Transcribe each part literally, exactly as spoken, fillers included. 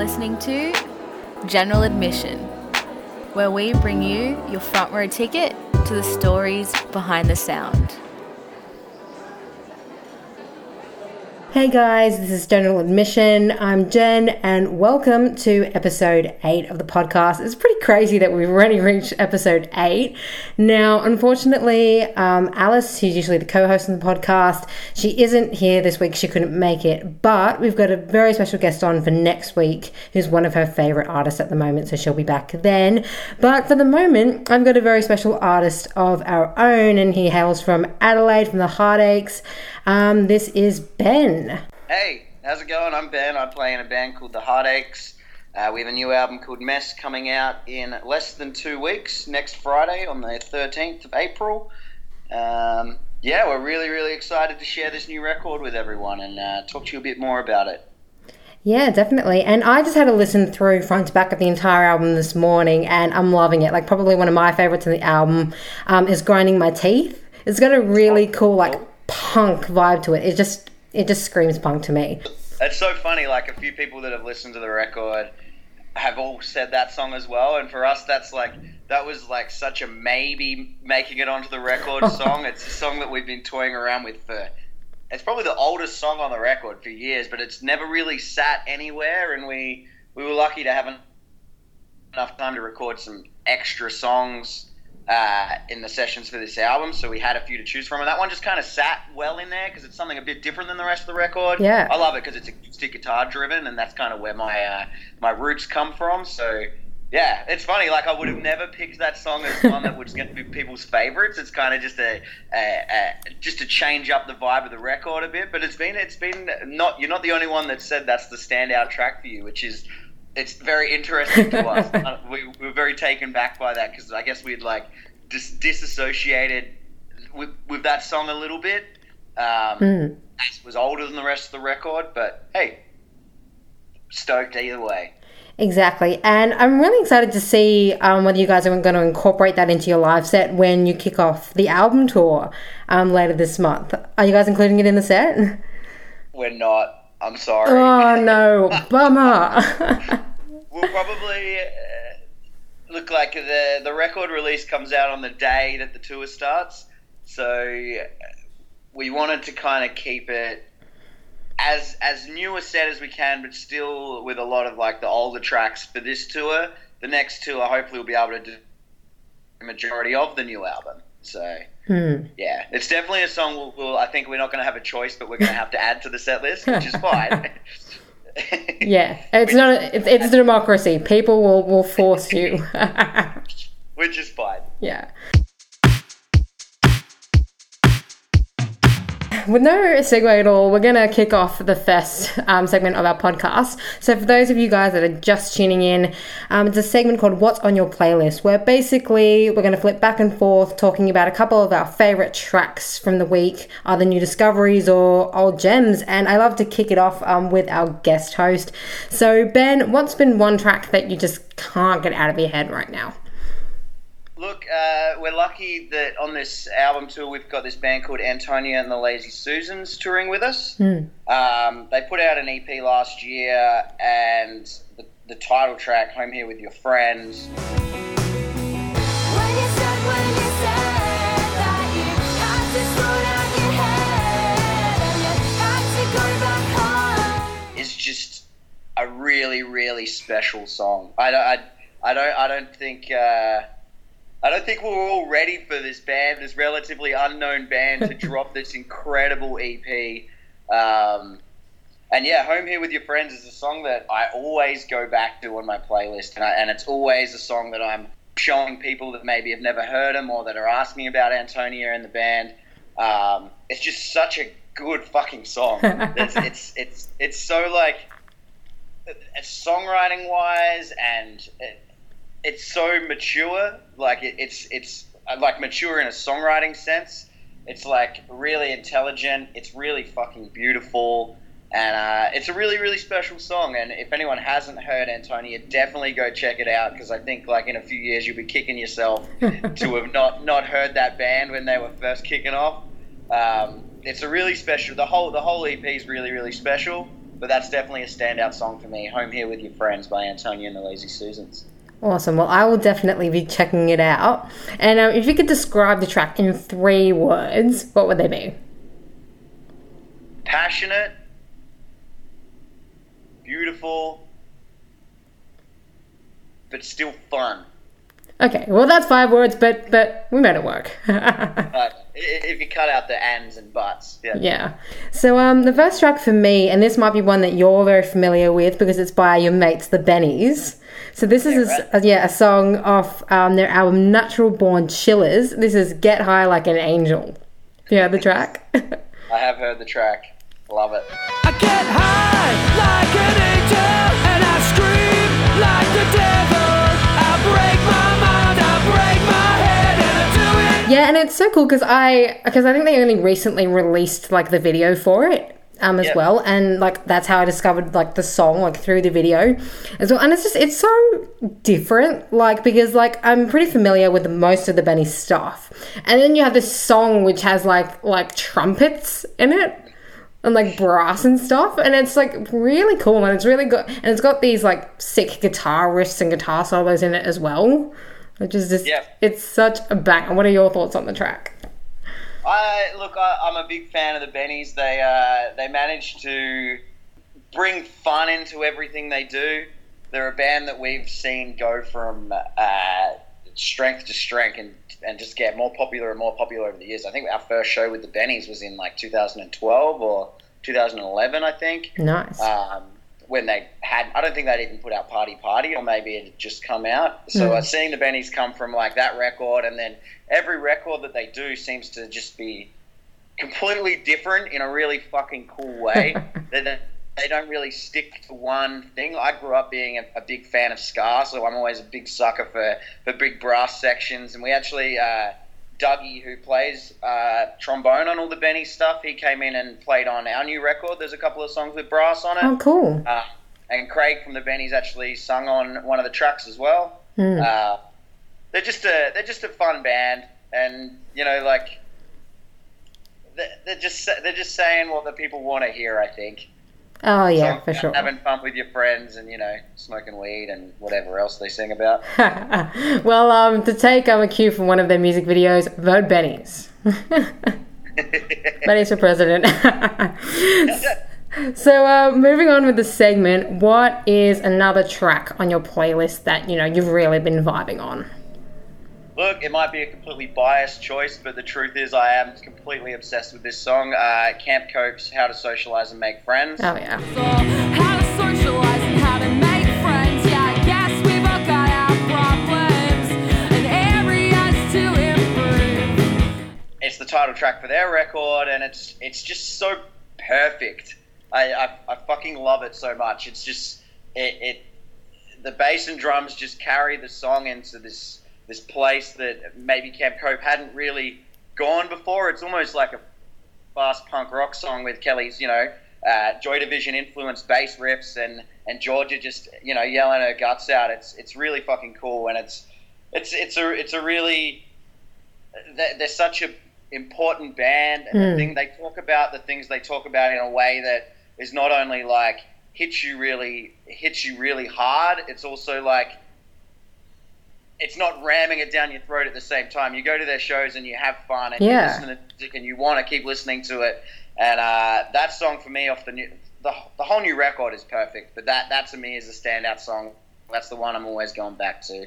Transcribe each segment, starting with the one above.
listening to General Admission, where we bring you your front row ticket to the stories behind the sound. Hey guys, this is General Admission. I'm Jen and welcome to episode eight of the podcast. It's pretty crazy that we've already reached episode eight. Now, unfortunately, um, Alice, who's usually the co-host of the podcast, she isn't here this week. She couldn't make it, but we've got a very special guest on for next week who's one of her favourite artists at the moment, so she'll be back then. But for the moment, I've got a very special artist of our own and he hails from Adelaide, from The Heartaches. Um, this is Ben. Hey, how's it going? I'm Ben. I play in a band called The Heartaches. Uh, we have a new album called Mess coming out in less than two weeks, next Friday on the thirteenth of April. Um, yeah, we're really, really excited to share this new record with everyone and uh, talk to you a bit more about it. Yeah, definitely. And I just had a listen through front to back of the entire album this morning and I'm loving it. Like probably one of my favourites in the album um, is Grinding My Teeth. It's got a really cool like punk vibe to it. It just... It just screams punk to me. It's so funny, like a few people that have listened to the record have all said that song as well, and for us that's like, that was like such a maybe making it onto the record song. It's a song that we've been toying around with for, it's probably the oldest song on the record for years, but it's never really sat anywhere, and we, we were lucky to have en- enough time to record some extra songs Uh, in the sessions for this album, so we had a few to choose from, and that one just kind of sat well in there because it's something a bit different than the rest of the record. Yeah, I love it because it's acoustic guitar driven, and that's kind of where my uh, my roots come from. So yeah, it's funny. Like I would have never picked that song as one that was going to be people's favorites. It's kind of just a, a, a just to change up the vibe of the record a bit. But it's been it's been not you're not the only one that said that's the standout track for you, which is. It's very interesting to us. we, we were very taken back by that because I guess we'd like dis- disassociated with, with that song a little bit. Um, mm. It was older than the rest of the record, but hey, stoked either way. Exactly. And I'm really excited to see um, whether you guys are going to incorporate that into your live set when you kick off the album tour um, later this month. Are you guys including it in the set? We're not. I'm sorry. Oh, no. Bummer. We'll probably uh, look like the the record release comes out on the day that the tour starts. So we wanted to kind of keep it as as new a set as we can, but still with a lot of like the older tracks for this tour. The next tour, hopefully, we'll be able to do the majority of the new album. So, hmm. yeah, it's definitely a song we'll, we'll, I think we're not going to have a choice, but we're going to have to add to the set list, which is fine. Yeah, it's not. A, it's, it's a democracy. People will, will force you. Which is fine. Yeah. With no segue at all, we're going to kick off the first um, segment of our podcast. So for those of you guys that are just tuning in, um, it's a segment called What's on Your Playlist, where basically we're going to flip back and forth talking about a couple of our favourite tracks from the week, either new discoveries or old gems. And I love to kick it off um, with our guest host. So Ben, what's been one track that you just can't get out of your head right now? Look, uh, we're lucky that on this album tour we've got this band called Antonia and the Lazy Susans touring with us. Mm. Um, they put out an E P last year and the, the title track, Home Here With Your Friends. When you said, when you said that you had to slow down your head and you had to go back home. It's just a really, really special song. I don't, I, I don't, I don't think... Uh, I don't think we were all ready for this band, this relatively unknown band, to drop this incredible E P. Um, and yeah, Home Here With Your Friends is a song that I always go back to on my playlist. And, I, and it's always a song that I'm showing people that maybe have never heard them or that are asking about Antonia and the band. Um, it's just such a good fucking song. it's, it's, it's, it's so like, it's songwriting-wise and... It, It's so mature, like it, it's it's like mature in a songwriting sense. It's like really intelligent. It's really fucking beautiful, and uh, it's a really really special song. And if anyone hasn't heard Antonia, definitely go check it out because I think like in a few years you'll be kicking yourself to have not, not heard that band when they were first kicking off. Um, it's a really special. The whole the whole E P is really really special. but that's definitely a standout song for me, Home Here With Your Friends by Antonia and the Lazy Susans. Awesome. Well, I will definitely be checking it out. And um, if you could describe the track in three words, what would they be? Passionate, beautiful, but still fun. Okay, well, that's five words, but but we made it work. uh, if you cut out the ands and buts. Yeah. Yeah. So um, the first track for me, and this might be one that you're very familiar with because it's by your mates, The Bennies. So this is, yeah, right. a, yeah, a song off um, their album Natural Born Chillers. This is Get High Like an Angel. Have you heard the track? I have heard the track. Love it. I get high like an angel and I scream like the devil. I break my mind, I break my head and I do it. Yeah, and it's so cool because I, because I think they only recently released like the video for it. Um, as yep. well, and like that's how I discovered like the song, like through the video as well. And it's just, it's so different, like, because like I'm pretty familiar with most of the Bennies stuff, and then you have this song which has like like trumpets in it and like brass and stuff, and it's like really cool, and it's really good, and it's got these like sick guitar riffs and guitar solos in it as well, which is just yep. it's such a bang. What are your thoughts on the track? I, look, I, I'm a big fan of the Bennies. They uh, they manage to bring fun into everything they do. They're a band that we've seen go from uh, strength to strength and, and just get more popular and more popular over the years. I think our first show with the Bennies was in like two thousand twelve or two thousand eleven, I think. Nice. Um, when they had, I don't think they'd even put out Party Party, or maybe it had just come out. So mm. uh, seeing the Bennies come from like that record, and then every record that they do seems to just be completely different in a really fucking cool way. they, they don't really stick to one thing. I grew up being a, a big fan of ska, so I'm always a big sucker for, for big brass sections. And we actually, uh, Dougie, who plays uh, trombone on all the Benny stuff, he came in and played on our new record. There's a couple of songs with brass on it. Oh, cool. Uh, and Craig from the Bennies actually sung on one of the tracks as well. Mm. Uh, they're just a they're just a fun band, and you know, like they're, they're just they're just saying what the people want to hear, I think. Oh yeah, so, for sure. Having fun with your friends and, you know, smoking weed and whatever else they sing about. Well, um, to take um, a cue from one of their music videos, vote Bennies. Bennies for president. So uh, moving on with the segment, what is another track on your playlist that, you know, you've really been vibing on? Look, it might be a completely biased choice, but the truth is I am completely obsessed with this song, uh, Camp Cope's How to Socialise and Make Friends. Oh, yeah. So, how to socialise and how to make friends, yeah, I guess we've all got our problems and areas to improve. It's the title track for their record, and it's it's just so perfect. I, I, I fucking love it so much. It's just, it, it the bass and drums just carry the song into this... this place that maybe Camp Cope hadn't really gone before. It's almost like a fast punk rock song with Kelly's, you know, uh, Joy Division influenced bass riffs and, and Georgia just, you know, yelling her guts out. It's it's really fucking cool, and it's it's it's a it's a really they're, they're such a important band, and mm. the thing they talk about, the things they talk about in a way that is not only like hits you really hits you really hard. It's also like, it's not ramming it down your throat at the same time. You go to their shows and you have fun, and yeah. you listen to music and you want to keep listening to it. And uh, that song for me off the new, the, the whole new record is perfect, but that, that to me is a standout song. That's the one I'm always going back to.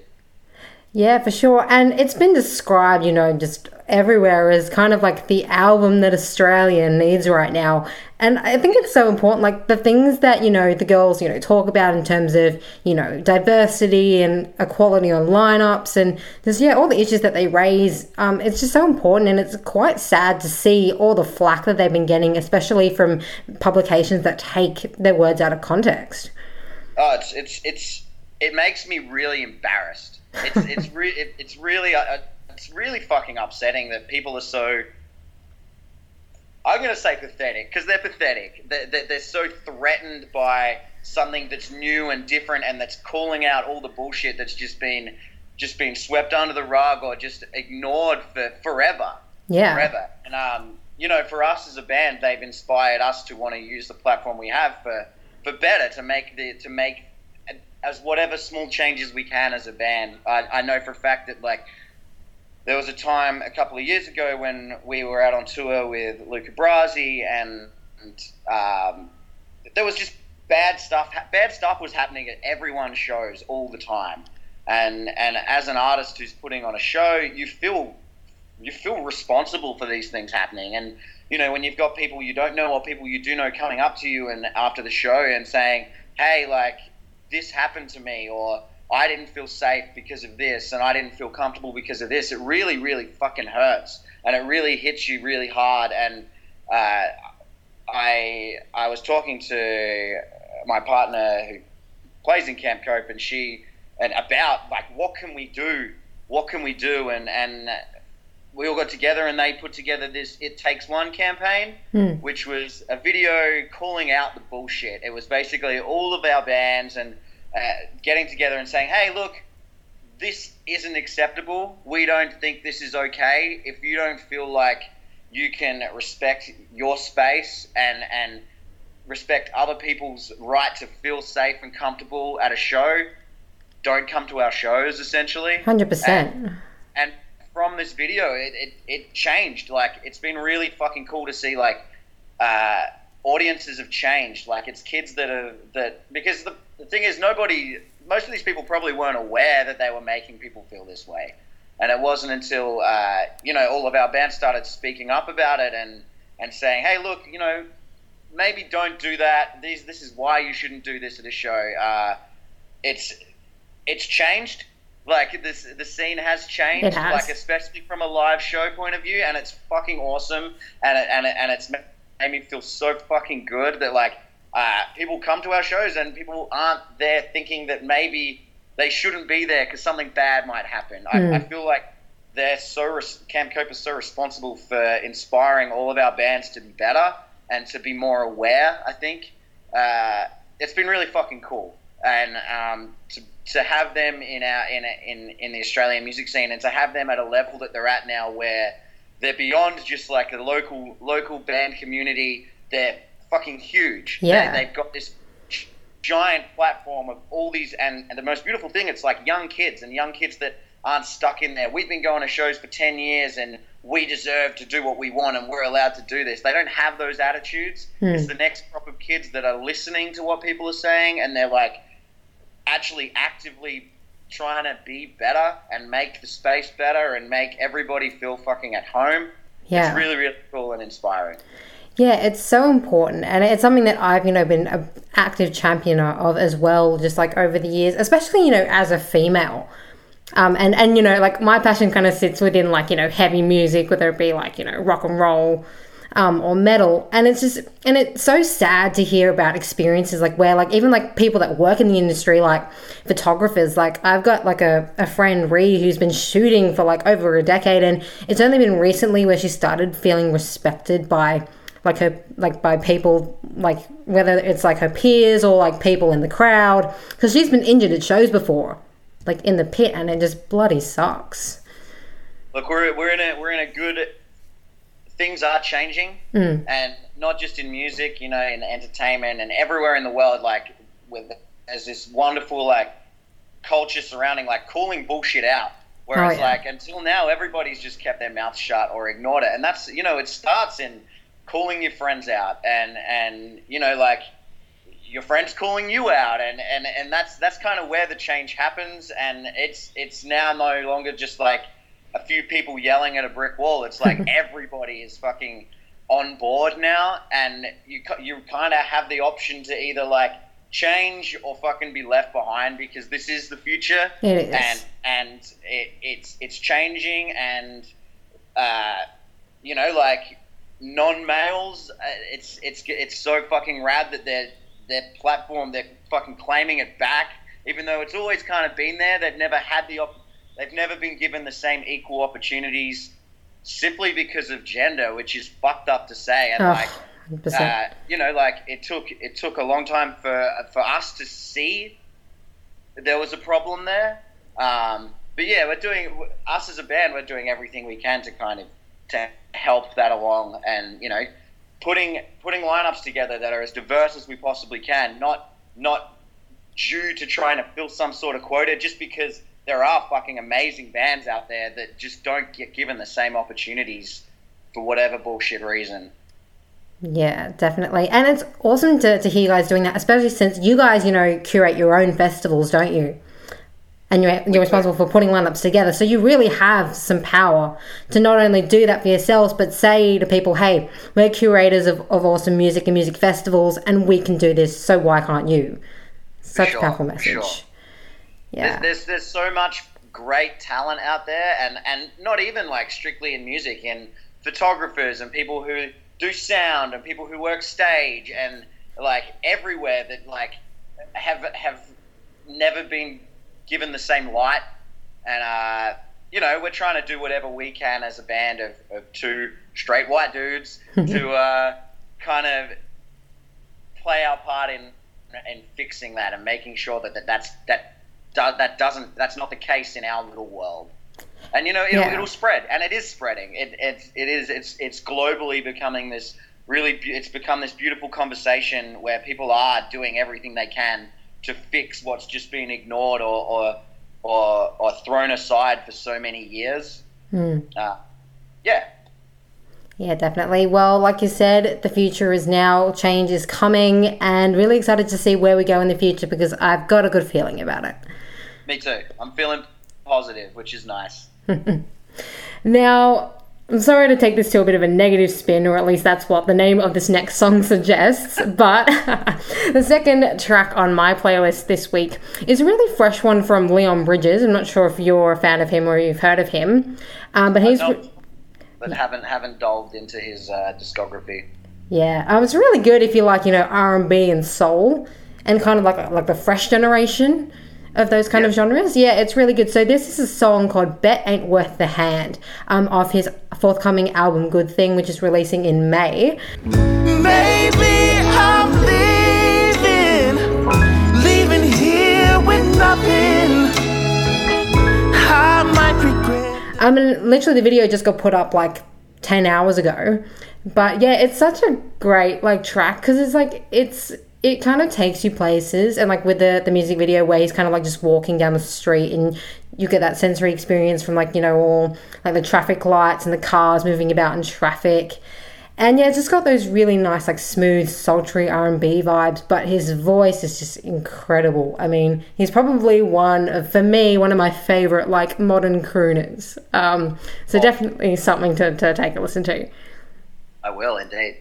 Yeah, for sure. And it's been described, you know, just everywhere as kind of like the album that Australia needs right now. And I think it's so important, like the things that, you know, the girls, you know, talk about in terms of, you know, diversity and equality on lineups and just, yeah, all the issues that they raise. Um, it's just so important, and it's quite sad to see all the flack that they've been getting, especially from publications that take their words out of context. Oh, it's, it's, it's, it makes me really embarrassed. it's it's re- it, it's really uh, it's really fucking upsetting that people are so, I'm going to say pathetic, because they're pathetic. They're, they're, they're so threatened by something that's new and different and that's calling out all the bullshit that's just been just been swept under the rug or just ignored for forever. Yeah. Forever. And um, you know, for us as a band, they've inspired us to want to use the platform we have for but better to make the to make as whatever small changes we can as a band. I, I know for a fact that, like, there was a time a couple of years ago when we were out on tour with Luca Brasi, and, and um, there was just bad stuff. Bad stuff was happening at everyone's shows all the time. And and as an artist who's putting on a show, you feel you feel responsible for these things happening. And, you know, when you've got people you don't know or people you do know coming up to you and after the show and saying, hey, like, this happened to me, or I didn't feel safe because of this, and I didn't feel comfortable because of this, it really, really fucking hurts. And it really hits you really hard. And uh, I I was talking to my partner who plays in Camp Cope, and she... and about, like, what can we do? What can we do? And and we all got together and they put together this It Takes One campaign, mm. which was a video calling out the bullshit. It was basically all of our bands and uh, getting together and saying, hey, look, this isn't acceptable. We don't think this is okay. If you don't feel like you can respect your space and, and respect other people's right to feel safe and comfortable at a show, don't come to our shows, essentially. one hundred percent. And, and from this video, it, it, it changed. Like, it's been really fucking cool to see, like, uh, audiences have changed. Like, it's kids that are, that, because the, the thing is, nobody, most of these people probably weren't aware that they were making people feel this way. And it wasn't until, uh, you know, all of our band started speaking up about it and, and saying, hey, look, you know, maybe don't do that. These, this is why you shouldn't do this at a show. Uh, it's... It's changed, like this. The scene has changed, it has. Like especially from a live show point of view, and it's fucking awesome. And it, and it, and it's made me feel so fucking good that like uh, people come to our shows and people aren't there thinking that maybe they shouldn't be there because something bad might happen. Mm. I, I feel like they're so res- Camp Cope is so responsible for inspiring all of our bands to be better and to be more aware. I think uh, it's been really fucking cool. And um, to to have them in our in in in the Australian music scene, and to have them at a level that they're at now, where they're beyond just like the local local band community, they're fucking huge. Yeah, they, they've got this giant platform of all these, and, and the most beautiful thing, it's like young kids and young kids that aren't stuck in there. We've been going to shows for ten years, and we deserve to do what we want, and we're allowed to do this. They don't have those attitudes. Hmm. It's the next crop of kids that are listening to what people are saying, and they're like, actually actively trying to be better and make the space better and make everybody feel fucking at home. Yeah. It's really, really cool and inspiring. Yeah, it's so important. And it's something that I've, you know, been an active champion of as well, just like over the years, especially, you know, as a female. Um, and, and, you know, like my passion kind of sits within like, you know, heavy music, whether it be like, you know, rock and roll, Um, or metal. And it's just, and it's so sad to hear about experiences like where like even like people that work in the industry, like photographers, like I've got like a, a friend Reed who's been shooting for like over a decade, and it's only been recently where she started feeling respected by like her, like by people, like whether it's like her peers or like people in the crowd, because she's been injured at shows before, like in the pit, and it just bloody sucks. Look, we're we're in a we're in a good things are changing, mm. and not just in music, you know, in entertainment and everywhere in the world. Like, with there's this wonderful like culture surrounding like calling bullshit out. Whereas, oh, yeah. like until now, everybody's just kept their mouth shut or ignored it, and that's, you know, it starts in calling your friends out, and and you know, like your friends calling you out, and and and that's that's kind of where the change happens, and it's it's now no longer just like a few people yelling at a brick wall. It's like everybody is fucking on board now, and you you kind of have the option to either like change or fucking be left behind, because this is the future. It is. and and it, it's it's changing, and uh, you know, like non-males, it's it's it's so fucking rad that their their platform, they're fucking claiming it back, even though it's always kind of been there. They've never had the opportunity. They've never been given the same equal opportunities simply because of gender, which is fucked up to say. And oh, like, uh, you know, like it took it took a long time for for us to see that there was a problem there. Um, but yeah, we're doing us as a band. We're doing everything we can to kind of to help that along, and you know, putting putting lineups together that are as diverse as we possibly can, not not due to trying to fill some sort of quota, just because there are fucking amazing bands out there that just don't get given the same opportunities for whatever bullshit reason. Yeah, definitely. And it's awesome to, to hear you guys doing that, especially since you guys, you know, curate your own festivals, don't you? And you're, you're responsible for putting lineups together. So you really have some power to not only do that for yourselves, but say to people, hey, we're curators of, of awesome music and music festivals, and we can do this, so why can't you? Such sure, a powerful message. Sure. Yeah. There's, there's there's so much great talent out there, and, and not even like strictly in music, and photographers and people who do sound and people who work stage and like everywhere that like have have never been given the same light. And uh, you know, we're trying to do whatever we can as a band of, of two straight white dudes to uh, kind of play our part in in fixing that and making sure that, that that's that. Do, that doesn't that's not the case in our little world. And you know, it'll, yeah. it'll spread, and it is spreading. It it's it is it's it's globally becoming this really it's become this beautiful conversation where people are doing everything they can to fix what's just been ignored or or or, or thrown aside for so many years. Mm. Uh, yeah. Yeah, definitely. Well, like you said, the future is now, change is coming, and really excited to see where we go in the future, because I've got a good feeling about it. Me too. I'm feeling positive, which is nice. Now, I'm sorry to take this to a bit of a negative spin, or at least that's what the name of this next song suggests, but the second track on my playlist this week is a really fresh one from Leon Bridges. I'm not sure if you're a fan of him or you've heard of him, um, but he's... but haven't haven't delved into his uh, discography. Yeah, um, it's really good if you like, you know, R and B and soul and kind of like like the fresh generation of those kind yeah. of genres. Yeah, it's really good. So this is a song called Bet Ain't Worth the Hand um, off his forthcoming album, Good Thing, which is releasing in May. Maybe I'm leaving, leaving here with nothing. I might regret. I mean, literally the video just got put up like ten hours ago, but yeah, it's such a great like track, because it's like it's it kind of takes you places, and like with the the music video where he's kind of like just walking down the street, and you get that sensory experience from like, you know, all like the traffic lights and the cars moving about in traffic. And yeah, it's just got those really nice like smooth sultry R and B vibes, but his voice is just incredible. I mean, he's probably one of, for me, one of my favorite like modern crooners, um, so oh. definitely something to, to take a listen to. I will indeed.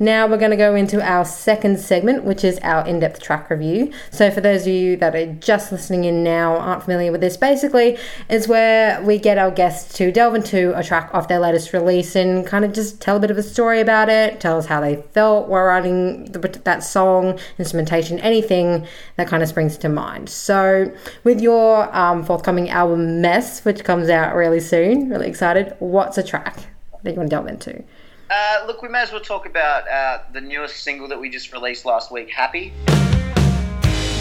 Now we're going to go into our second segment, which is our in-depth track review. So for those of you that are just listening in now, aren't familiar with this, basically is where we get our guests to delve into a track off their latest release and kind of just tell a bit of a story about it, tell us how they felt while writing the, that song, instrumentation, anything that kind of springs to mind. So with your um, forthcoming album, Mess, which comes out really soon, really excited, what's a track that you want to delve into? Uh, look, we may as well talk about uh, the newest single that we just released last week, Happy.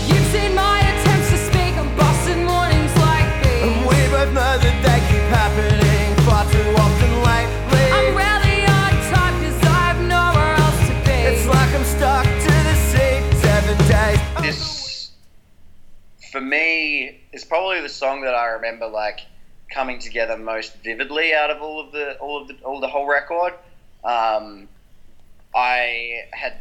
You've seen my attempts to speak on Boston mornings like these. And we both know that they keep happening far too often lately. I'm rarely on time because I have nowhere else to be. It's like I'm stuck to the seat seven days. This, for me, is probably the song that I remember like coming together most vividly out of all of the all of the all the whole record. Um, I had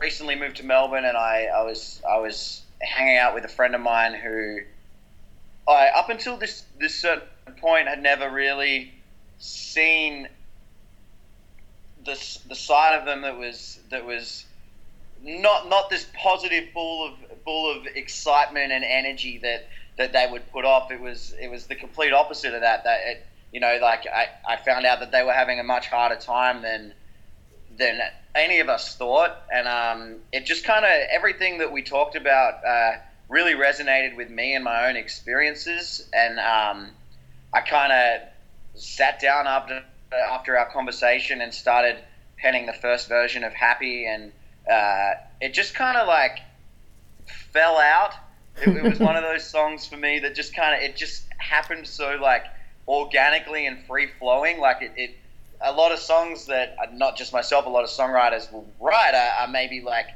recently moved to Melbourne, and I, I was I was hanging out with a friend of mine who I up until this this certain point had never really seen the the side of them that was that was not not this positive full of full of excitement and energy that, that they would put off. It was it was the complete opposite of that. That it, You know, like I, I found out that they were having a much harder time than than any of us thought, and um, it just kind of everything that we talked about uh, really resonated with me and my own experiences. And um, I kind of sat down after after our conversation and started penning the first version of Happy, and uh, it just kind of like fell out. It, it was one of those songs for me that just kind of it just happened so like organically and free-flowing. Like, it, it, a lot of songs that not just myself, a lot of songwriters will write are, are maybe like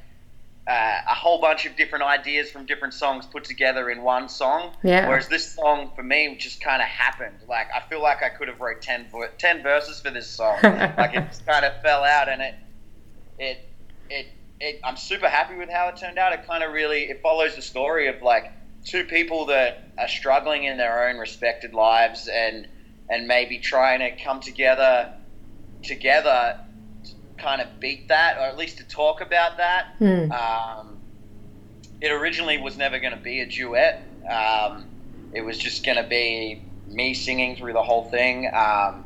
uh, a whole bunch of different ideas from different songs put together in one song. Yeah. Whereas this song, for me, just kind of happened. Like, I feel like I could have wrote ten, ten verses for this song. Like, it just kind of fell out, and it, it, it, it, I'm super happy with how it turned out. It kind of really, it follows the story of, like, two people that are struggling in their own respected lives and and maybe trying to come together together to kind of beat that, or at least to talk about that. Mm. Um, it originally was never going to be a duet. Um, it was just going to be me singing through the whole thing. Um,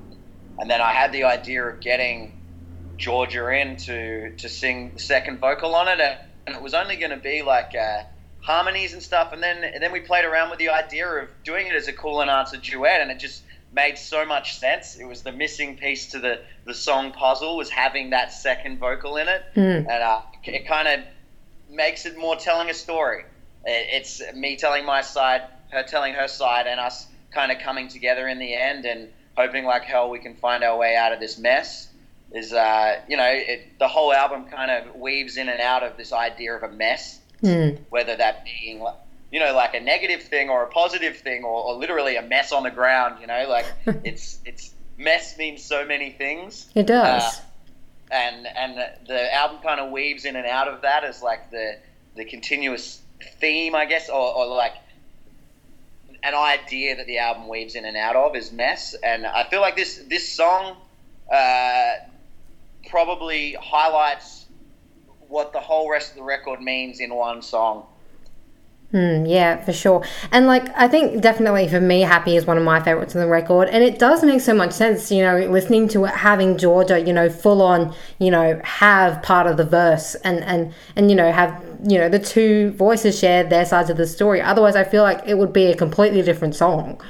and then I had the idea of getting Georgia in to, to sing the second vocal on it, and it was only going to be like a harmonies and stuff, and then and then we played around with the idea of doing it as a call and answer duet, and it just made so much sense. It was the missing piece to the the song puzzle, was having that second vocal in it. Mm. And uh, it kind of makes it more telling a story. It's me telling my side, her telling her side, and us kind of coming together in the end and hoping like hell we can find our way out of this mess. Is uh you know it, the whole album kind of weaves in and out of this idea of a mess. Mm. Whether that being, you know, like a negative thing or a positive thing, or, or literally a mess on the ground, you know, like it's it's mess means so many things. It does. Uh, and and the album kind of weaves in and out of that as like the the continuous theme, I guess, or, or like an idea that the album weaves in and out of is mess. And I feel like this this song uh, probably highlights what the whole rest of the record means in one song. Mm, yeah, for sure. And like, I think definitely for me, Happy is one of my favorites on the record, and it does make so much sense, you know, listening to it, having Georgia, you know, full on, you know, have part of the verse and, and, and, you know, have, you know, the two voices share their sides of the story. Otherwise, I feel like it would be a completely different song.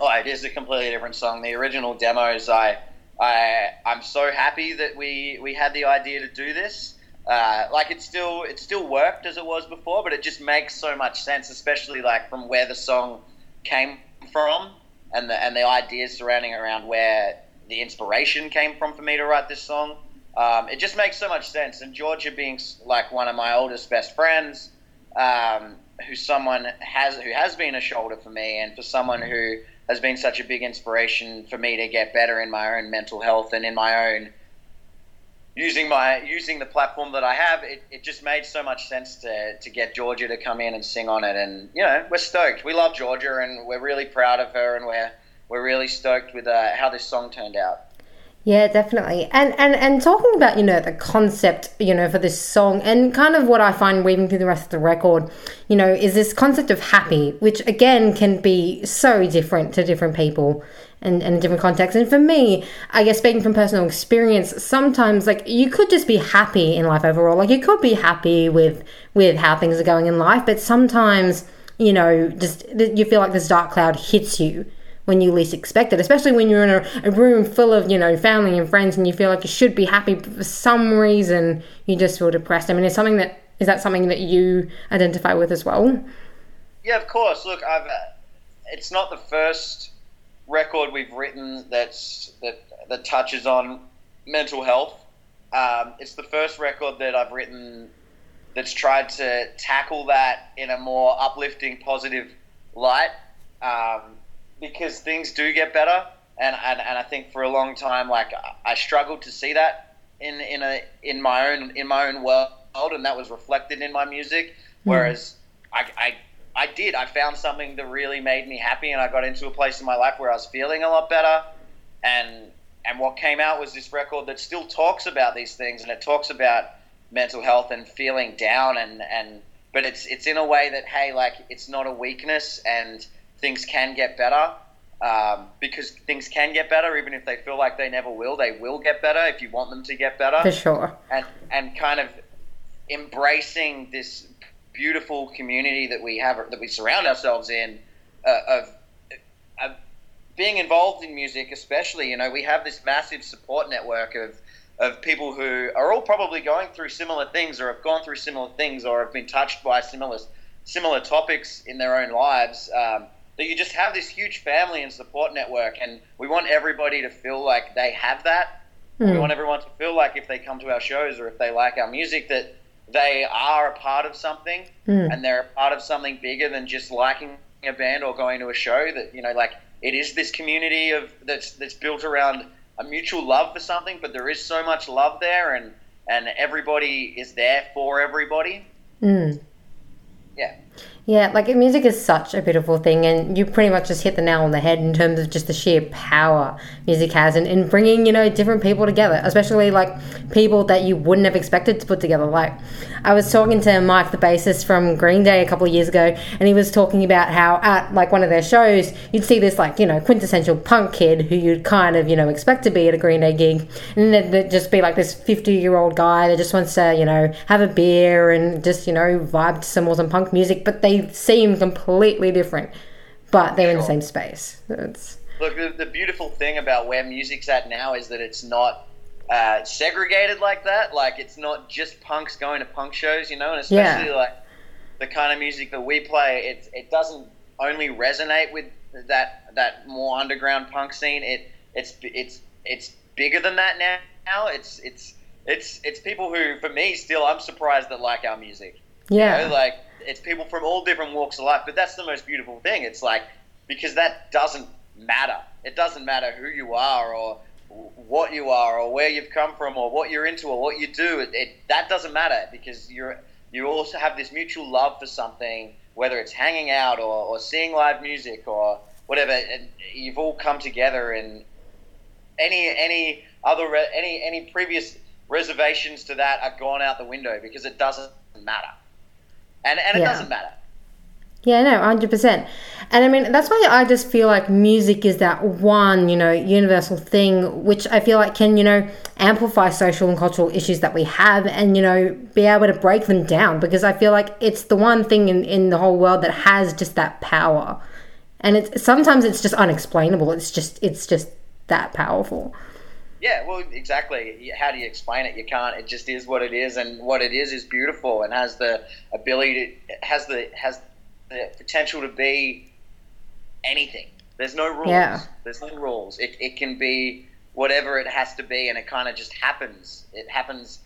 Oh, it is a completely different song. The original demos, I, I, I'm so happy that we, we had the idea to do this. Uh, like it still it still worked as it was before, but it just makes so much sense, especially like from where the song came from and the and the ideas surrounding around where the inspiration came from for me to write this song. Um, it just makes so much sense. And Georgia being like one of my oldest best friends, um, who's someone has who has been a shoulder for me, and for someone who has been such a big inspiration for me to get better in my own mental health and in my own. Using my using the platform that I have, it, it just made so much sense to to get Georgia to come in and sing on it. And, you know, we're stoked. We love Georgia, and we're really proud of her, and we're we're really stoked with uh, how this song turned out. Yeah, definitely. And, and and talking about, you know, the concept, you know, for this song, and kind of what I find weaving through the rest of the record, you know, is this concept of happy, which again can be so different to different people. And, and different contexts. And for me, I guess speaking from personal experience, sometimes like you could just be happy in life overall. Like you could be happy with with how things are going in life, but sometimes, you know, just you feel like this dark cloud hits you when you least expect it, especially when you're in a, a room full of, you know, family and friends, and you feel like you should be happy, but for some reason you just feel depressed. I mean, is something that is that something that you identify with as well? Yeah, of course. Look, I've uh, it's not the first record we've written that's that that touches on mental health. Um, it's the first record that I've written that's tried to tackle that in a more uplifting, positive light, um, because things do get better, and, and and I think for a long time, like I struggled to see that in in a in my own in my own world, and that was reflected in my music. Mm. Whereas I. I I did. I found something that really made me happy, and I got into a place in my life where I was feeling a lot better. And and what came out was this record that still talks about these things, and it talks about mental health and feeling down, and, and but it's it's in a way that, hey, like it's not a weakness, and things can get better, um, because things can get better, even if they feel like they never will. They will get better if you want them to get better. For sure. And and kind of embracing this beautiful community that we have, that we surround ourselves in, uh, of, of being involved in music, especially. You know, we have this massive support network of of people who are all probably going through similar things, or have gone through similar things, or have been touched by similar similar topics in their own lives. Um, that you just have this huge family and support network, and we want everybody to feel like they have that. Mm. We want everyone to feel like if they come to our shows or if they like our music that they are a part of something mm. and they're a part of something bigger than just liking a band or going to a show, that, you know, like it is this community of that's that's built around a mutual love for something, but there is so much love there, and, and everybody is there for everybody. Mm. Yeah. Yeah, like music is such a beautiful thing, and you pretty much just hit the nail on the head in terms of just the sheer power music has and in bringing, you know, different people together, especially like people that you wouldn't have expected to put together. Like I was talking to Mike, the bassist from Green Day, a couple of years ago, and he was talking about how at like one of their shows, you'd see this like, you know, quintessential punk kid who you'd kind of, you know, expect to be at a Green Day gig, and then there'd just be like this fifty-year-old guy that just wants to, you know, have a beer and just, you know, vibe to some awesome punk music, but they seem completely different, but they're sure. in the same space. It's... Look, the, the beautiful thing about where music's at now is that it's not uh, segregated like that. Like, it's not just punks going to punk shows, you know, and especially yeah. like the kind of music that we play, it it doesn't only resonate with that that more underground punk scene. It it's it's it's bigger than that now. It's it's it's it's people who, for me, still I'm surprised that like our music. Yeah, you know, like. It's people from all different walks of life, but that's the most beautiful thing. It's like, because that doesn't matter. It doesn't matter who you are or what you are or where you've come from or what you're into or what you do. It, it that doesn't matter, because you're you also have this mutual love for something, whether it's hanging out or, or seeing live music or whatever. And you've all come together, and any any other any any previous reservations to that are gone out the window, because it doesn't matter. And, and it yeah. doesn't matter. Yeah, no, one hundred percent. And I mean, that's why I just feel like music is that one, you know, universal thing, which I feel like can, you know, amplify social and cultural issues that we have and, you know, be able to break them down, because I feel like it's the one thing in, in the whole world that has just that power. And it's sometimes it's just unexplainable. It's just it's just that powerful. Yeah, well, exactly. How do you explain it? You can't. It just is what it is, and what it is is beautiful, and has the ability to has the has the potential to be anything. There's no rules. Yeah. There's no rules. It it can be whatever it has to be, and it kind of just happens. It happens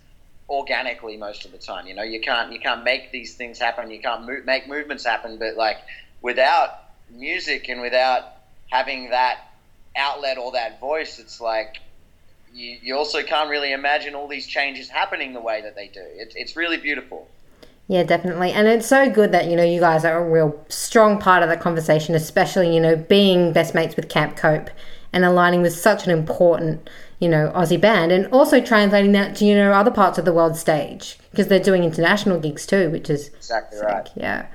organically most of the time. You know, you can't you can't make these things happen. You can't mo- make movements happen. But like without music and without having that outlet or that voice, it's like. You, you also can't really imagine all these changes happening the way that they do. It, it's really beautiful. Yeah, definitely. And it's so good that, you know, you guys are a real strong part of that conversation, especially, you know, being best mates with Camp Cope and aligning with such an important, you know, Aussie band, and also translating that to, you know, other parts of the world stage, because they're doing international gigs too, which is exactly sick. Right. Yeah.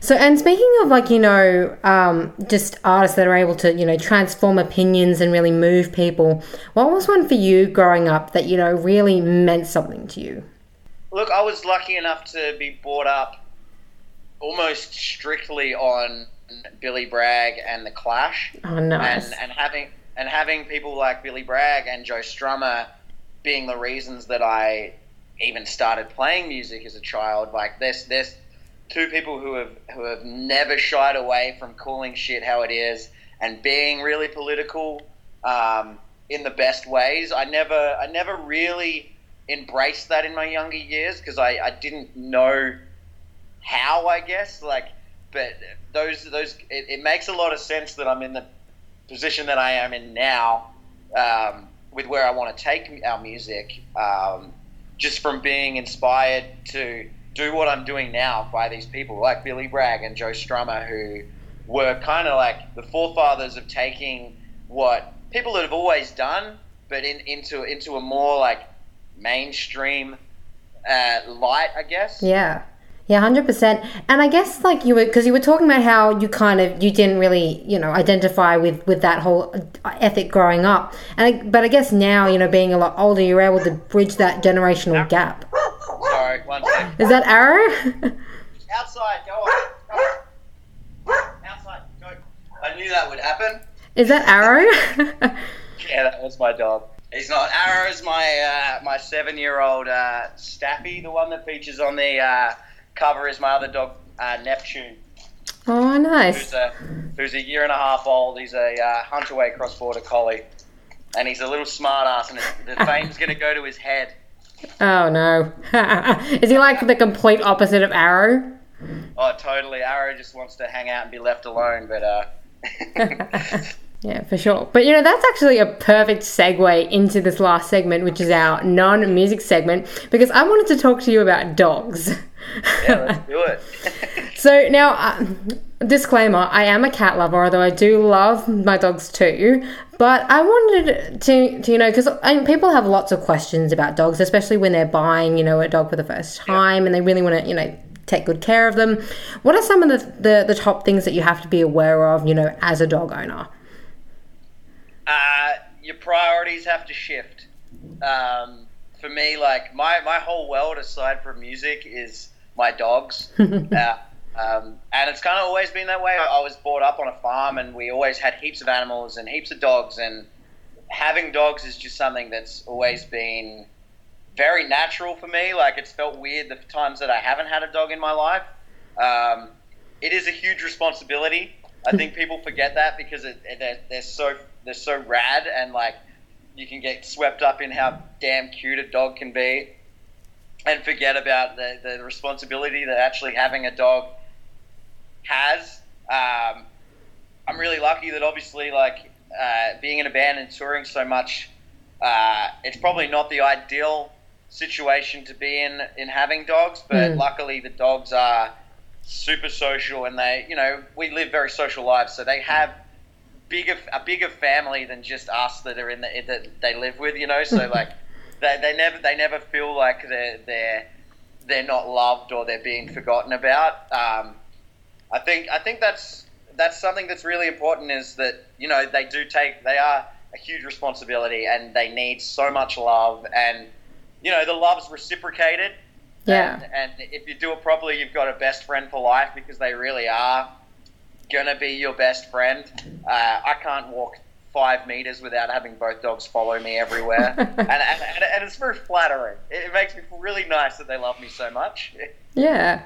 So, and speaking of like, you know, um, just artists that are able to, you know, transform opinions and really move people, what was one for you growing up that, you know, really meant something to you? Look, I was lucky enough to be brought up almost strictly on Billy Bragg and The Clash. Oh, nice. And, and having and having people like Billy Bragg and Joe Strummer being the reasons that I even started playing music as a child, like this, this. Two people who have who have never shied away from calling shit how it is and being really political um, in the best ways. I never I never really embraced that in my younger years, because I, I didn't know how, I guess. Like, but those those it, it makes a lot of sense that I'm in the position that I am in now um, with where I want to take our music, um, just from being inspired to. Do what I'm doing now by these people like Billy Bragg and Joe Strummer, who were kind of like the forefathers of taking what people have always done, but in, into into a more like mainstream uh, light, I guess. Yeah. Yeah, one hundred percent. And I guess like you were, because you were talking about how you kind of, you didn't really, you know, identify with, with that whole ethic growing up. And I, But I guess now, you know, being a lot older, you're able to bridge that generational gap. Sorry, one second. Is that Arrow? Outside, go on. Go on. Outside, go. I knew that would happen. Is that Arrow? Yeah, that was my dog. He's not. Arrow's my uh, my seven-year-old uh, Stappy, the one that features on the... Uh, cover is my other dog, uh, Neptune. Oh, nice. Who's a, who's a year and a half old. He's a uh, Hunterway cross-border collie. And he's a little smart-ass, and the fame's going to go to his head. Oh, no. Is he like the complete opposite of Arrow? Oh, totally. Arrow just wants to hang out and be left alone, but... Uh... Yeah, for sure. But, you know, that's actually a perfect segue into this last segment, which is our non-music segment, because I wanted to talk to you about dogs. Yeah, let's do it. So now, uh, disclaimer, I am a cat lover, although I do love my dogs too. But I wanted to, to you know, because I mean, people have lots of questions about dogs, especially when they're buying, you know, a dog for the first time yeah. and they really want to, you know, take good care of them. What are some of the, the, the top things that you have to be aware of, you know, as a dog owner? Uh, your priorities have to shift. Um, for me, like, my, my whole world aside from music is my dogs. uh, um, and it's kind of always been that way. I was brought up on a farm and we always had heaps of animals and heaps of dogs. And having dogs is just something that's always been very natural for me. Like, it's felt weird the times that I haven't had a dog in my life. Um, it is a huge responsibility. I think people forget that because it, they're, they're so they're so rad, and like you can get swept up in how damn cute a dog can be and forget about the, the responsibility that actually having a dog has. Um, I'm really lucky that obviously like uh, being in a band and touring so much, uh, it's probably not the ideal situation to be in in having dogs, but mm. luckily the dogs are super social, and they, you know, we live very social lives, so they have bigger a bigger family than just us that are in the that they live with, you know. So like, they, they never they never feel like they're they're they're not loved or they're being forgotten about. Um, I think I think that's that's something that's really important, is that, you know, they do take they are a huge responsibility and they need so much love, and you know the love's reciprocated. Yeah, and, and if you do it properly, you've got a best friend for life, because they really are going to be your best friend. Uh, I can't walk five meters without having both dogs follow me everywhere. and, and, and it's very flattering. It makes me feel really nice that they love me so much. Yeah.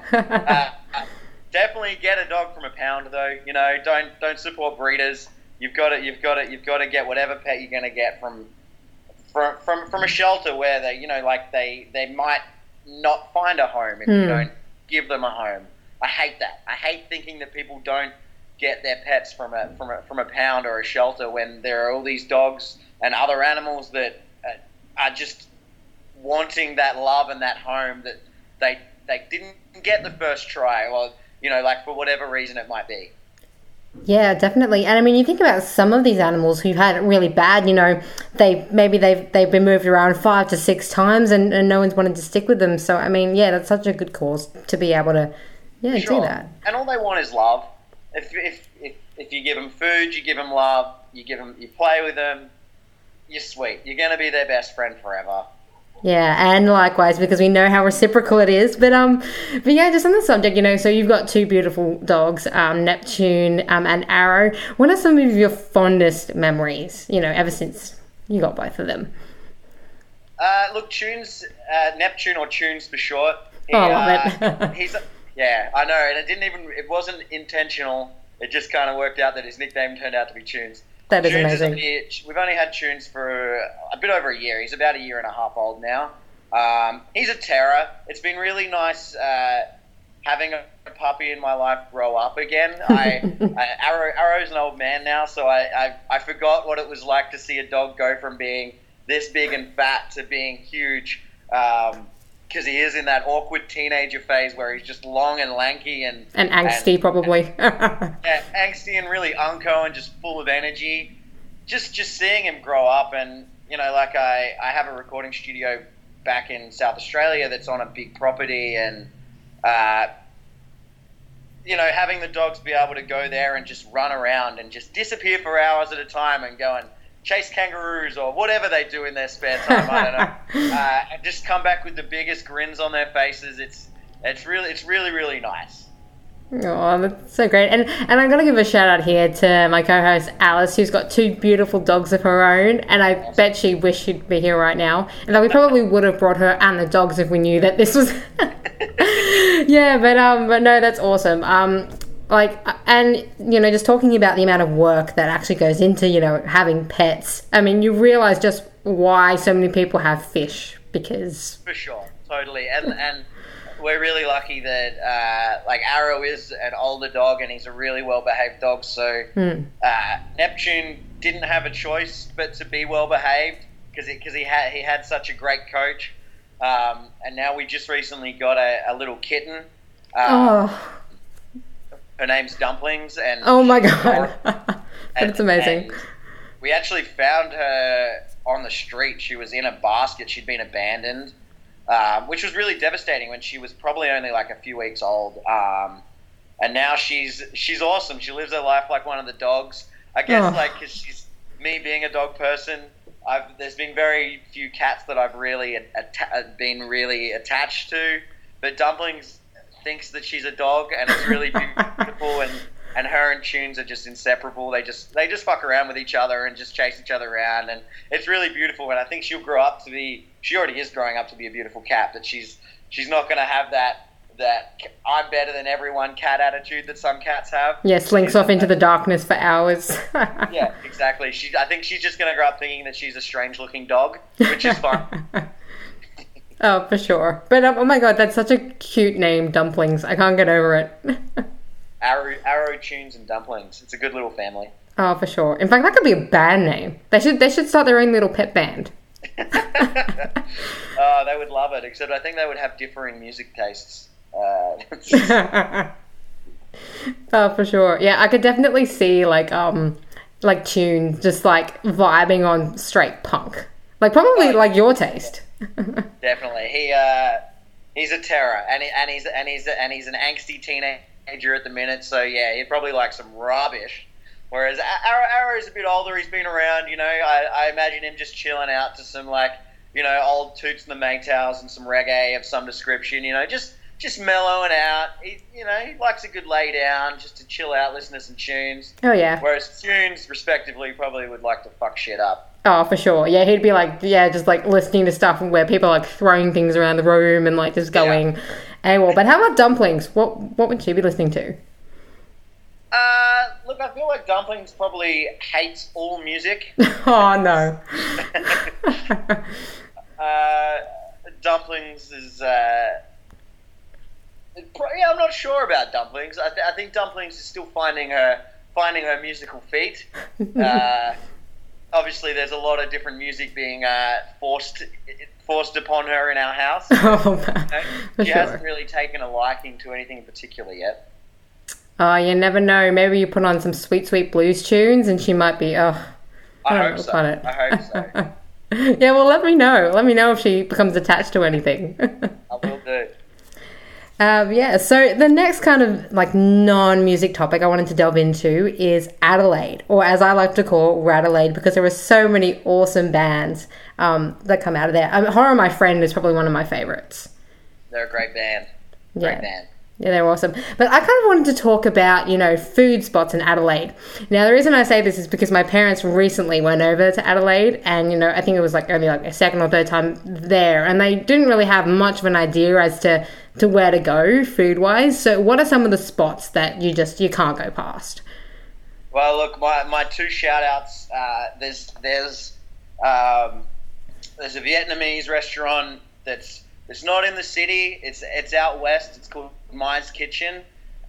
uh, definitely get a dog from a pound, though. You know, don't don't support breeders. You've got to you've got to you've got to get whatever pet you're going to get from from from from a shelter where they, you know, like they they might not find a home if mm. you don't give them a home. I hate that. I hate thinking that people don't get their pets from a from a, from a pound or a shelter, when there are all these dogs and other animals that are just wanting that love and that home that they they didn't get the first try, or, you know, like for whatever reason it might be. Yeah, definitely. And I mean, you think about some of these animals who've had it really bad, you know, they maybe they've they've been moved around five to six times and, and no one's wanted to stick with them. So, I mean, yeah, that's such a good cause to be able to, yeah, sure. do that. And all they want is love. If, if if if you give them food, you give them love, you give them, you play with them, you're sweet. You're going to be their best friend forever. Yeah, and likewise, because we know how reciprocal it is. But um, but yeah, just on the subject, you know, so you've got two beautiful dogs, um, Neptune um, and Arrow. What are some of your fondest memories, you know, ever since you got both of them? Uh, look, Tunes, uh, Neptune, or Tunes for short. He, oh, I love uh, it. he's, yeah, I know, and it didn't even, it wasn't intentional. It just kind of worked out that his nickname turned out to be Tunes. That is Tunes amazing. Is only, we've only had Tunes for a bit over a year. He's about a year and a half old now. Um, he's a terror. It's been really nice uh, having a puppy in my life grow up again. I, I Arrow, Arrow's an old man now, so I, I, I forgot what it was like to see a dog go from being this big and fat to being huge, because um, he is in that awkward teenager phase where he's just long and lanky. And, and angsty, and, probably. and, yeah, angsty and really unco and just full of energy. Just just seeing him grow up, and, you know, like I, I have a recording studio back in South Australia that's on a big property, and, uh, you know, having the dogs be able to go there and just run around and just disappear for hours at a time and go and chase kangaroos or whatever they do in their spare time, I don't know, uh, and just come back with the biggest grins on their faces. It's it's really, it's really, really nice. Oh, that's so great. And and I'm going to give a shout out here to my co-host Alice, who's got two beautiful dogs of her own, and I awesome. bet she wished she'd be here right now. And we probably would have brought her and the dogs if we knew that this was... yeah, but um, but no, that's awesome. Um, Like, and, you know, just talking about the amount of work that actually goes into, you know, having pets. I mean, you realise just why so many people have fish, because... For sure, totally. And and we're really lucky that, uh, like, Arrow is an older dog and he's a really well-behaved dog. So mm. uh, Neptune didn't have a choice but to be well-behaved because because he had, he had such a great coach. Um, and now we just recently got a, a little kitten. Um, oh, her name's Dumplings, and oh my god, that's amazing. We actually found her on the street. She was in a basket. She'd been abandoned, um, which was really devastating when she was probably only like a few weeks old. Um, and now she's she's awesome. She lives her life like one of the dogs, I guess. Oh. Like, because she's me being a dog person. I've there's been very few cats that I've really atta- been really attached to, but Dumplings thinks that she's a dog, and it's really beautiful. and, and her and Tunes are just inseparable. They just they just fuck around with each other and just chase each other around, and it's really beautiful. And I think she'll grow up to be. She already is growing up to be a beautiful cat, but she's she's not going to have that that I'm better than everyone cat attitude that some cats have. Yeah, slinks off into the darkness for hours. Yeah, exactly. She I think she's just going to grow up thinking that she's a strange looking dog, which is fine. Oh, for sure. But, um, oh, my God, that's such a cute name, Dumplings. I can't get over it. Arrow, Arrow, Tunes and Dumplings. It's a good little family. Oh, for sure. In fact, that could be a band name. They should they should start their own little pet band. Oh, they would love it, except I think they would have differing music tastes. Uh, oh, for sure. Yeah, I could definitely see, like, um, like Tunes just, like, vibing on straight punk. Like, probably, oh, like, your taste. Definitely, he uh, he's a terror, and he, and he's and he's and he's an angsty teenager at the minute. So yeah, he probably likes some rubbish. Whereas Arrow, Arrow's a bit older. He's been around, you know. I, I imagine him just chilling out to some, like, you know, old Toots and the Maytals and some reggae of some description. You know, just just mellowing out. He, you know, he likes a good lay down, just to chill out, listen to some tunes. Oh yeah. Whereas Tunes, respectively, probably would like to fuck shit up. Oh, for sure. Yeah, he'd be like, yeah, just like listening to stuff where people are like throwing things around the room and like just going yeah. AWOL. But how about Dumplings? What what would she be listening to? Uh, look, I feel like Dumplings probably hates all music. Oh, no. uh, Dumplings is... Uh, yeah, I'm not sure about Dumplings. I, th- I think Dumplings is still finding her, finding her musical feet. Uh... Obviously, there's a lot of different music being uh, forced forced upon her in our house. Oh, she sure. hasn't really taken a liking to anything in particular yet. Oh, you never know. Maybe you put on some sweet, sweet blues tunes and she might be, oh, I, I hope so. It. I hope so. Yeah, well, let me know. Let me know if she becomes attached to anything. I will do. Um, yeah, so the next kind of like non-music topic I wanted to delve into is Adelaide, or as I like to call Radelaide, because there are so many awesome bands um, that come out of there. I mean, Horror My Friend is probably one of my favourites. They're a great band. Great yeah. band. Yeah, they're awesome. But I kind of wanted to talk about, you know, food spots in Adelaide. Now, the reason I say this is because my parents recently went over to Adelaide and, you know, I think it was like only like a second or third time there, and they didn't really have much of an idea as to... to where to go food-wise. So what are some of the spots that you just you can't go past? Well, look, my, my two shout-outs, uh, there's there's um, there's a Vietnamese restaurant that's it's not in the city. It's it's out west. It's called Mai's Kitchen,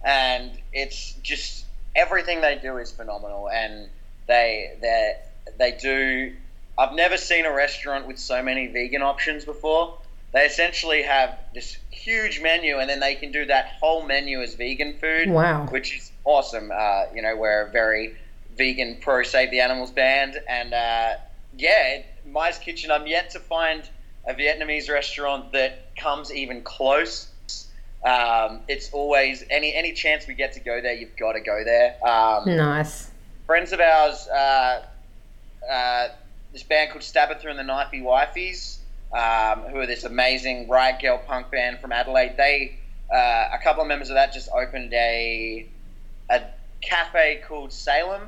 and it's just everything they do is phenomenal. And they they they do. I've never seen a restaurant with so many vegan options before. They essentially have this huge menu, and then they can do that whole menu as vegan food. Wow. Which is awesome. Uh, you know, we're a very vegan pro-save the animals band. And, uh, yeah, Mai's Kitchen, I'm yet to find a Vietnamese restaurant that comes even close. Um, it's always, any any chance we get to go there, you've got to go there. Um, nice. Friends of ours, uh, uh, this band called Stabatha and the Knifey Wifeys, Um, who are this amazing riot girl punk band from Adelaide. They, uh, a couple of members of that just opened a a cafe called Salem,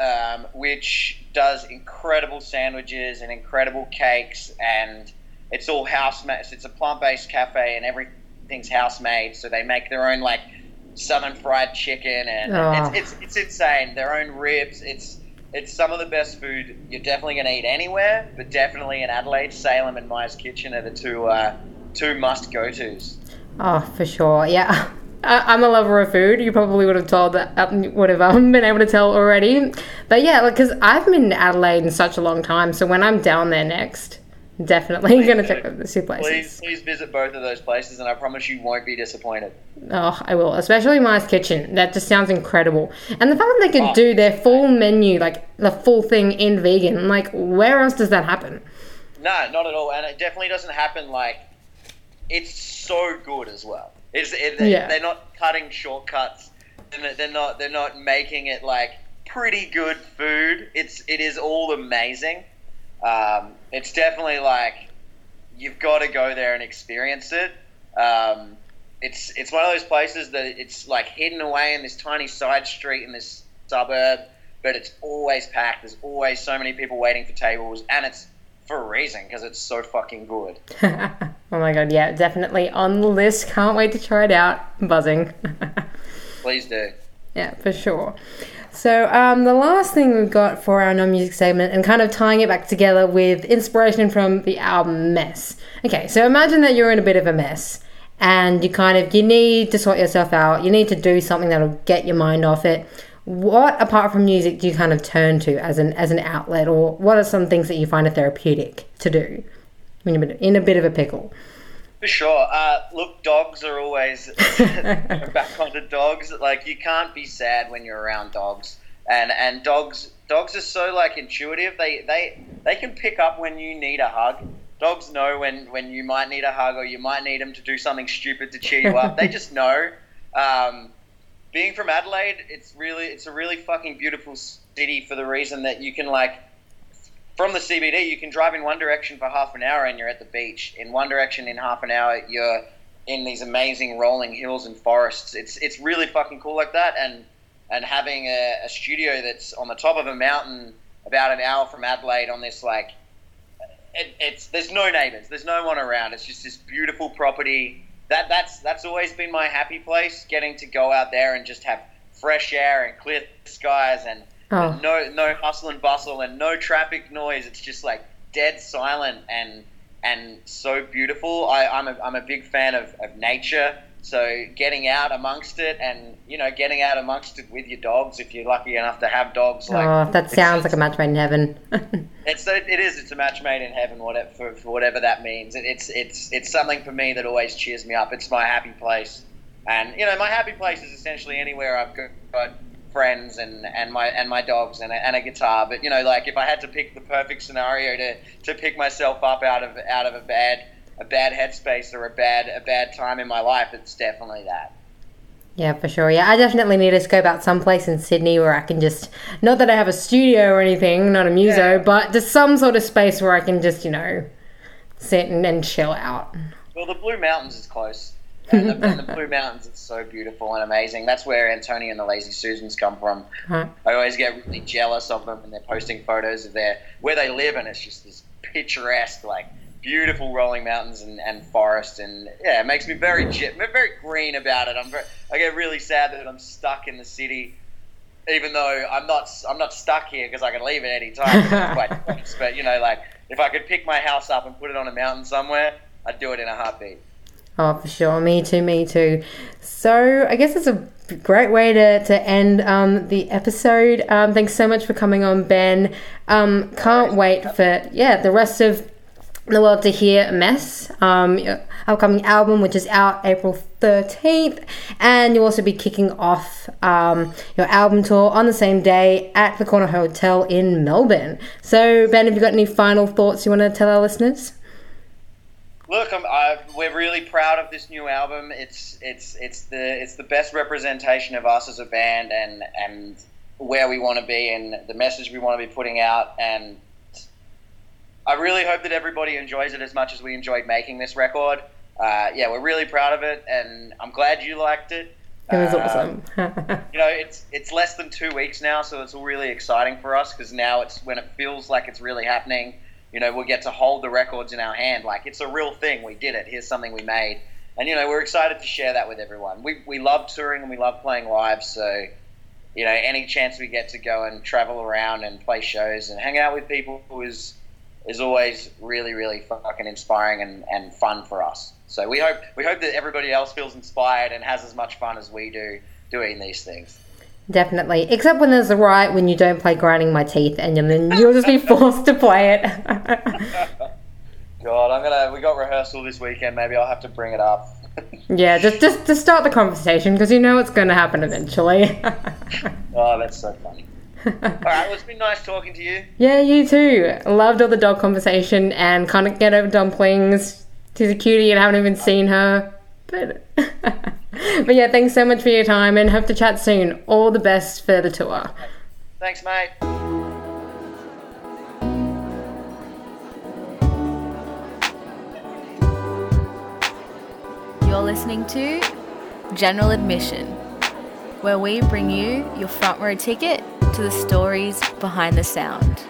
um, which does incredible sandwiches and incredible cakes, and it's all house-made. It's a plant-based cafe, and everything's house-made, so they make their own, like, southern fried chicken, and oh. it's, it's it's insane. Their own ribs. It's it's some of the best food you're definitely going to eat anywhere, but definitely in Adelaide, Salem and Mai's Kitchen are the two uh, two must go tos. Oh, for sure. Yeah. I'm a lover of food. You probably would have told that, would have um, been able to tell already. But yeah, because like, I've been in Adelaide in such a long time, so when I'm down there next, definitely going to check out the two places. Please, please visit both of those places, and I promise you won't be disappointed. Oh, I will, especially Mai's Kitchen. That just sounds incredible. And the fact that they could oh. do their full menu, like the full thing in vegan, like where else does that happen? No, not at all. And it definitely doesn't happen. Like, it's so good as well. It's, it, they, yeah. They're not cutting shortcuts, and they're not they're not making it like pretty good food. It's it is all amazing. Um, it's definitely like you've got to go there and experience it. Um, it's it's one of those places that it's like hidden away in this tiny side street in this suburb, but it's always packed. There's always so many people waiting for tables, and it's for a reason, because it's so fucking good. Oh my god, yeah, definitely on the list. Can't wait to try it out. I'm buzzing. Please do. Yeah, for sure. So um, the last thing we've got for our non-music segment, and kind of tying it back together with inspiration from the album Mess. Okay, so imagine that you're in a bit of a mess, and you kind of, you need to sort yourself out. You need to do something that'll get your mind off it. What, apart from music, do you kind of turn to as an as an outlet, or what are some things that you find are therapeutic to do when you're in a bit of a pickle? For sure. Uh, look, dogs are always back onto dogs. Like, you can't be sad when you're around dogs, and and dogs dogs are so like intuitive. They they they can pick up when you need a hug. Dogs know when when you might need a hug, or you might need them to do something stupid to cheer you up. They just know. Um, Being from Adelaide, it's really it's a really fucking beautiful city for the reason that you can, like, from the C B D, you can drive in one direction for half an hour and you're at the beach. In one direction in half an hour, you're in these amazing rolling hills and forests. It's it's really fucking cool like that. And and having a, a studio that's on the top of a mountain about an hour from Adelaide on this, like, it, it's there's no neighbours. There's no one around. It's just this beautiful property. That that's that's always been my happy place, getting to go out there and just have fresh air and clear skies and, oh. and no no hustle and bustle and no traffic noise. It's just like dead silent and and so beautiful. I, I'm a I'm a big fan of, of nature, so getting out amongst it and you know getting out amongst it with your dogs if you're lucky enough to have dogs. Like, oh, that sounds like a match made in heaven. It's it is. It's a match made in heaven, whatever for, for whatever that means. It, it's it's it's something for me that always cheers me up. It's my happy place, and you know my happy place is essentially anywhere I've got friends and, and my and my dogs and a, and a guitar. But you know, like if I had to pick the perfect scenario to, to pick myself up out of out of a bad a bad headspace or a bad a bad time in my life, it's definitely that. Yeah, for sure. Yeah, I definitely need to scope out someplace in Sydney where I can just, not that I have a studio or anything, not a muso, yeah. but just some sort of space where I can just, you know, sit and, and chill out. Well, the Blue Mountains is close. And the, and the Blue Mountains is so beautiful and amazing. That's where Antonia and the Lazy Susans come from. Huh. I always get really jealous of them when they're posting photos of their where they live, and it's just this picturesque, like, beautiful rolling mountains and, and forest, and yeah, it makes me very very green about it. I'm very, I get really sad that I'm stuck in the city, even though I'm not I'm not stuck here because I can leave at any time. Quite, but you know, like if I could pick my house up and put it on a mountain somewhere, I'd do it in a heartbeat. Oh, for sure. Me too. Me too. So I guess it's a great way to, to end um, the episode. Um, thanks so much for coming on, Ben. Um, can't wait for yeah the rest of the world to hear Mess, um, your upcoming album, which is out April thirteenth, and you'll also be kicking off um, your album tour on the same day at the Corner Hotel in Melbourne. So, Ben, have you got any final thoughts you want to tell our listeners? Look, I'm, I, we're really proud of this new album. It's it's it's the it's the best representation of us as a band and and where we want to be and the message we want to be putting out, and I really hope that everybody enjoys it as much as we enjoyed making this record. Uh, yeah, we're really proud of it, and I'm glad you liked it. It was uh, awesome. You know, it's it's less than two weeks now, so it's really exciting for us because now it's when it feels like it's really happening. You know, we'll get to hold the records in our hand. Like, it's a real thing. We did it. Here's something we made. And, you know, we're excited to share that with everyone. We we love touring and we love playing live, so, you know, any chance we get to go and travel around and play shows and hang out with people is is always really, really fucking inspiring and, and fun for us. So we hope we hope that everybody else feels inspired and has as much fun as we do doing these things. Definitely, except when there's a riot when you don't play Grinding My Teeth, and then you'll just be forced to play it. God, I'm gonna. We got rehearsal this weekend. Maybe I'll have to bring it up. Yeah, just just to start the conversation, because you know it's going to happen eventually. Oh, that's so funny. All right, well, it's been nice talking to you. Yeah, you too. Loved all the dog conversation and can't get over Dumplings. She's a cutie and I haven't even seen her. But, but yeah, thanks so much for your time and hope to chat soon. All the best for the tour. Thanks, mate. You're listening to General Admission, where we bring you your front row ticket to the stories behind the sound.